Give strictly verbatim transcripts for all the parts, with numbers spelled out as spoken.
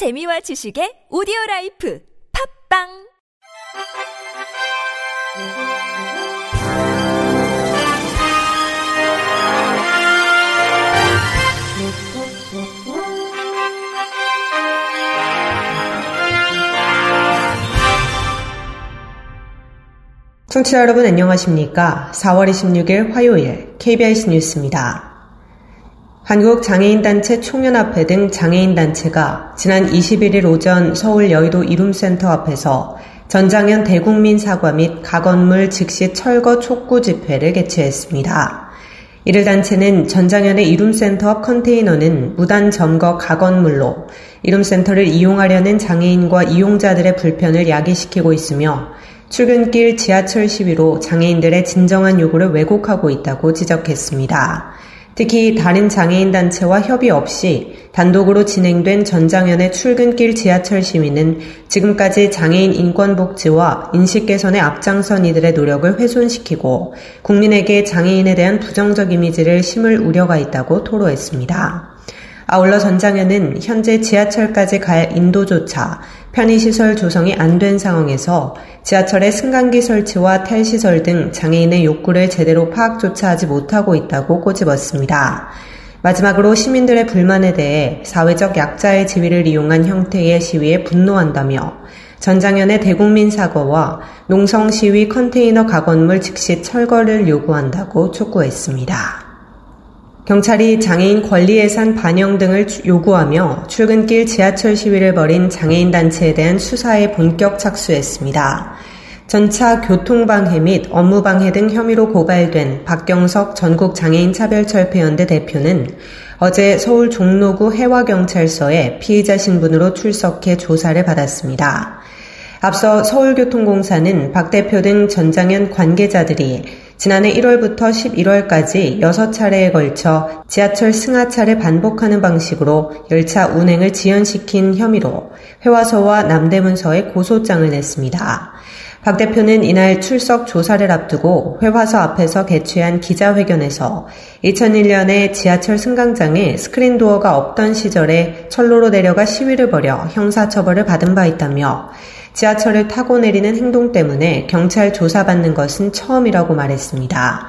재미와 지식의 오디오라이프 팝빵 청취자 여러분 안녕하십니까? 사월 이십육일 화요일 케이비에스 뉴스입니다. 한국장애인단체 총연합회 등 장애인단체가 지난 이십일일 오전 서울 여의도 이룸센터 앞에서 전장연 대국민 사과 및 가건물 즉시 철거 촉구 집회를 개최했습니다. 이를 단체는 전장연의 이룸센터 앞 컨테이너는 무단 점거 가건물로 이룸센터를 이용하려는 장애인과 이용자들의 불편을 야기시키고 있으며 출근길 지하철 시위로 장애인들의 진정한 요구를 왜곡하고 있다고 지적했습니다. 특히 다른 장애인 단체와 협의 없이 단독으로 진행된 전장연의 출근길 지하철 시위는 지금까지 장애인 인권복지와 인식 개선에 앞장선 이들의 노력을 훼손시키고 국민에게 장애인에 대한 부정적 이미지를 심을 우려가 있다고 토로했습니다. 아울러 전장연은 현재 지하철까지 갈 인도조차 편의시설 조성이 안 된 상황에서 지하철의 승강기 설치와 탈시설 등 장애인의 욕구를 제대로 파악조차 하지 못하고 있다고 꼬집었습니다. 마지막으로 시민들의 불만에 대해 사회적 약자의 지위를 이용한 형태의 시위에 분노한다며 전장연의 대국민 사과와 농성 시위 컨테이너 가건물 즉시 철거를 요구한다고 촉구했습니다. 경찰이 장애인 권리예산 반영 등을 요구하며 출근길 지하철 시위를 벌인 장애인 단체에 대한 수사에 본격 착수했습니다. 전차 교통방해 및 업무방해 등 혐의로 고발된 박경석 전국장애인차별철폐연대 대표는 어제 서울 종로구 해화경찰서에 피의자 신분으로 출석해 조사를 받았습니다. 앞서 서울교통공사는 박 대표 등 전장연 관계자들이 지난해 일월부터 십일월까지 여섯 차례에 걸쳐 지하철 승하차를 반복하는 방식으로 열차 운행을 지연시킨 혐의로 회화서와 남대문서에 고소장을 냈습니다. 박 대표는 이날 출석 조사를 앞두고 회화서 앞에서 개최한 기자회견에서 이천일년에 지하철 승강장에 스크린도어가 없던 시절에 철로로 내려가 시위를 벌여 형사처벌을 받은 바 있다며 지하철을 타고 내리는 행동 때문에 경찰 조사받는 것은 처음이라고 말했습니다.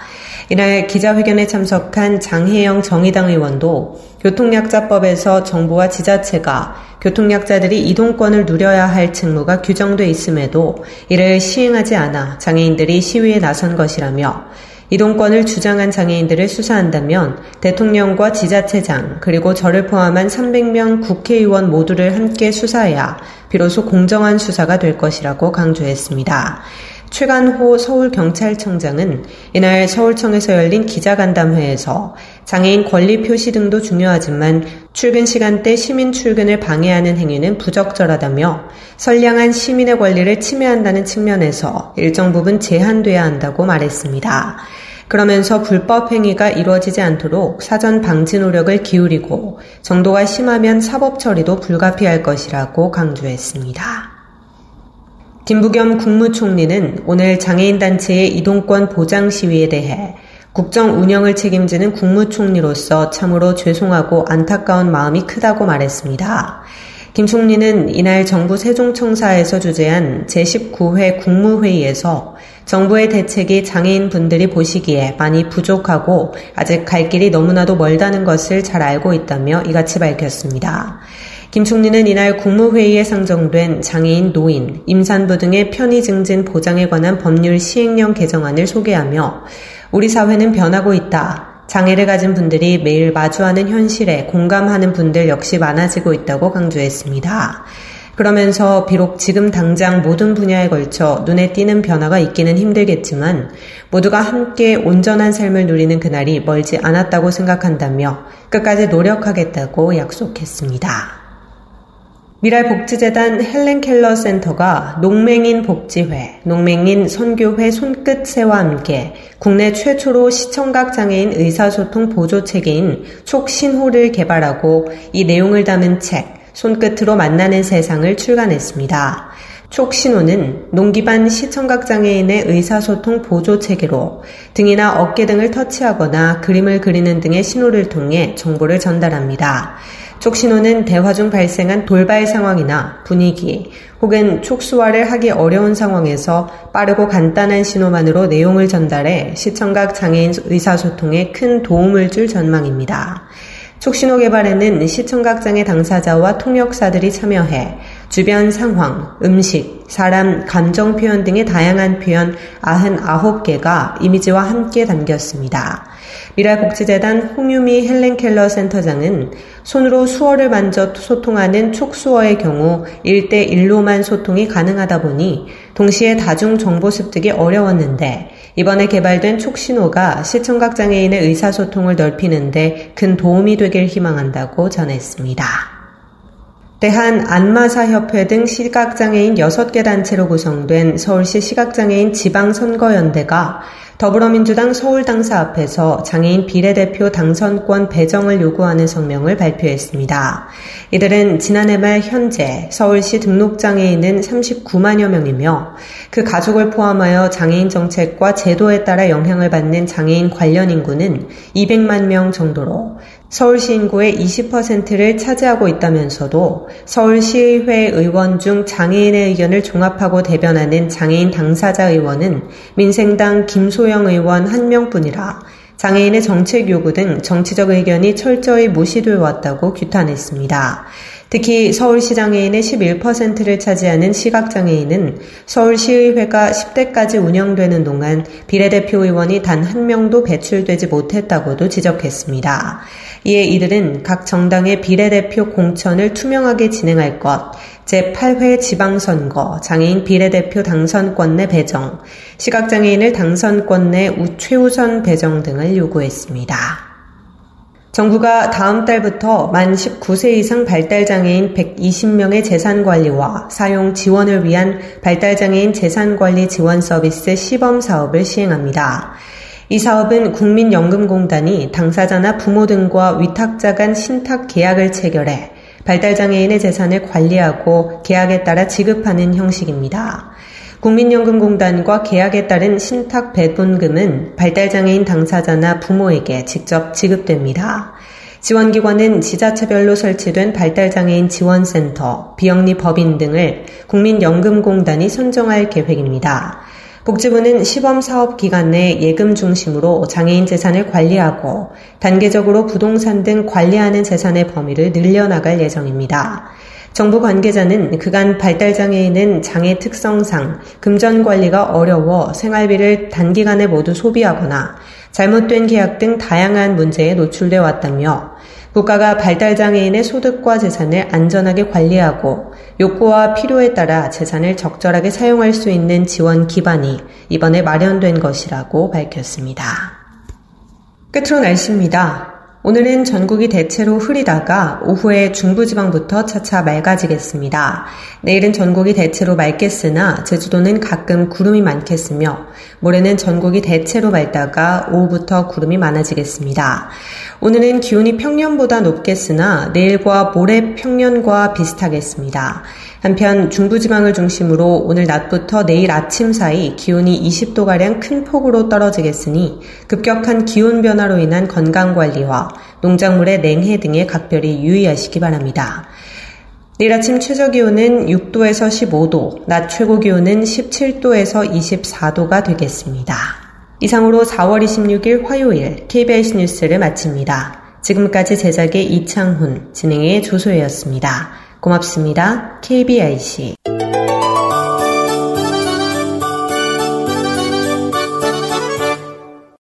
이날 기자회견에 참석한 장혜영 정의당 의원도 교통약자법에서 정부와 지자체가 교통약자들이 이동권을 누려야 할 직무가 규정돼 있음에도 이를 시행하지 않아 장애인들이 시위에 나선 것이라며 이동권을 주장한 장애인들을 수사한다면 대통령과 지자체장 그리고 저를 포함한 삼백 명 국회의원 모두를 함께 수사해야 비로소 공정한 수사가 될 것이라고 강조했습니다. 최간호 서울경찰청장은 이날 서울청에서 열린 기자간담회에서 장애인 권리 표시 등도 중요하지만 출근 시간대 시민 출근을 방해하는 행위는 부적절하다며 선량한 시민의 권리를 침해한다는 측면에서 일정 부분 제한돼야 한다고 말했습니다. 그러면서 불법 행위가 이루어지지 않도록 사전 방지 노력을 기울이고 정도가 심하면 사법 처리도 불가피할 것이라고 강조했습니다. 김부겸 국무총리는 오늘 장애인단체의 이동권 보장 시위에 대해 국정 운영을 책임지는 국무총리로서 참으로 죄송하고 안타까운 마음이 크다고 말했습니다. 김 총리는 이날 정부 세종청사에서 주재한 제십구회 국무회의에서 정부의 대책이 장애인분들이 보시기에 많이 부족하고 아직 갈 길이 너무나도 멀다는 것을 잘 알고 있다며 이같이 밝혔습니다. 김 총리는 이날 국무회의에 상정된 장애인, 노인, 임산부 등의 편의 증진 보장에 관한 법률 시행령 개정안을 소개하며 우리 사회는 변하고 있다. 장애를 가진 분들이 매일 마주하는 현실에 공감하는 분들 역시 많아지고 있다고 강조했습니다. 그러면서 비록 지금 당장 모든 분야에 걸쳐 눈에 띄는 변화가 있기는 힘들겠지만 모두가 함께 온전한 삶을 누리는 그날이 멀지 않았다고 생각한다며 끝까지 노력하겠다고 약속했습니다. 밀알복지재단 헬렌 켈러 센터가 농맹인 복지회, 농맹인 선교회 손끝새와 함께 국내 최초로 시청각 장애인 의사소통 보조체계인 촉신호를 개발하고 이 내용을 담은 책, 손끝으로 만나는 세상을 출간했습니다. 촉신호는 농기반 시청각 장애인의 의사소통 보조체계로 등이나 어깨 등을 터치하거나 그림을 그리는 등의 신호를 통해 정보를 전달합니다. 촉신호는 대화 중 발생한 돌발 상황이나 분위기 혹은 촉수화를 하기 어려운 상황에서 빠르고 간단한 신호만으로 내용을 전달해 시청각 장애인 의사소통에 큰 도움을 줄 전망입니다. 촉신호 개발에는 시청각 장애 당사자와 통역사들이 참여해 주변 상황, 음식, 사람, 감정 표현 등의 다양한 표현 구십구 개가 이미지와 함께 담겼습니다. 밀알복지재단 홍유미 헬렌켈러 센터장은 손으로 수어를 만져 소통하는 촉수어의 경우 일 대 일로만 소통이 가능하다 보니 동시에 다중 정보 습득이 어려웠는데 이번에 개발된 촉신호가 시청각 장애인의 의사소통을 넓히는 데 큰 도움이 되길 희망한다고 전했습니다. 대한 안마사협회 등 시각장애인 여섯 개 단체로 구성된 서울시 시각장애인 지방선거연대가 더불어민주당 서울당사 앞에서 장애인 비례대표 당선권 배정을 요구하는 성명을 발표했습니다. 이들은 지난해 말 현재 서울시 등록장애인은 삼십구만여 명이며 그 가족을 포함하여 장애인 정책과 제도에 따라 영향을 받는 장애인 관련 인구는 이백만 명 정도로 서울시 인구의 이십 퍼센트를 차지하고 있다면서도 서울시의회 의원 중 장애인의 의견을 종합하고 대변하는 장애인 당사자 의원은 민생당 김소영 의원 한 명뿐이라 장애인의 정책 요구 등 정치적 의견이 철저히 무시돼 왔다고 규탄했습니다. 특히 서울시 장애인의 십일 퍼센트를 차지하는 시각장애인은 서울시의회가 십 대까지 운영되는 동안 비례대표 의원이 단 한 명도 배출되지 못했다고도 지적했습니다. 이에 이들은 각 정당의 비례대표 공천을 투명하게 진행할 것, 제팔 회 지방선거, 장애인 비례대표 당선권 내 배정, 시각장애인을 당선권 내 최우선 배정 등을 요구했습니다. 정부가 다음 달부터 만 십구 세 이상 발달장애인 백이십 명의 재산관리와 사용 지원을 위한 발달장애인 재산관리 지원 서비스 시범 사업을 시행합니다. 이 사업은 국민연금공단이 당사자나 부모 등과 위탁자 간 신탁 계약을 체결해 발달장애인의 재산을 관리하고 계약에 따라 지급하는 형식입니다. 국민연금공단과 계약에 따른 신탁 배분금은 발달장애인 당사자나 부모에게 직접 지급됩니다. 지원기관은 지자체별로 설치된 발달장애인 지원센터, 비영리 법인 등을 국민연금공단이 선정할 계획입니다. 복지부는 시범사업 기간 내 예금 중심으로 장애인 재산을 관리하고 단계적으로 부동산 등 관리하는 재산의 범위를 늘려나갈 예정입니다. 정부 관계자는 그간 발달장애인은 장애 특성상 금전 관리가 어려워 생활비를 단기간에 모두 소비하거나 잘못된 계약 등 다양한 문제에 노출돼 왔다며 국가가 발달장애인의 소득과 재산을 안전하게 관리하고 욕구와 필요에 따라 재산을 적절하게 사용할 수 있는 지원 기반이 이번에 마련된 것이라고 밝혔습니다. 끝으로 날씨입니다. 오늘은 전국이 대체로 흐리다가 오후에 중부지방부터 차차 맑아지겠습니다. 내일은 전국이 대체로 맑겠으나 제주도는 가끔 구름이 많겠으며 모레는 전국이 대체로 맑다가 오후부터 구름이 많아지겠습니다. 오늘은 기온이 평년보다 높겠으나 내일과 모레 평년과 비슷하겠습니다. 한편 중부지방을 중심으로 오늘 낮부터 내일 아침 사이 기온이 이십 도가량 큰 폭으로 떨어지겠으니 급격한 기온 변화로 인한 건강관리와 농작물의 냉해 등에 각별히 유의하시기 바랍니다. 내일 아침 최저기온은 육 도에서 십오 도, 낮 최고기온은 십칠 도에서 이십사 도가 되겠습니다. 이상으로 사월 이십육 일 화요일 케이비에스 뉴스를 마칩니다. 지금까지 제작의 이창훈, 진행의 조소혜였습니다. 고맙습니다. 케이비아이씨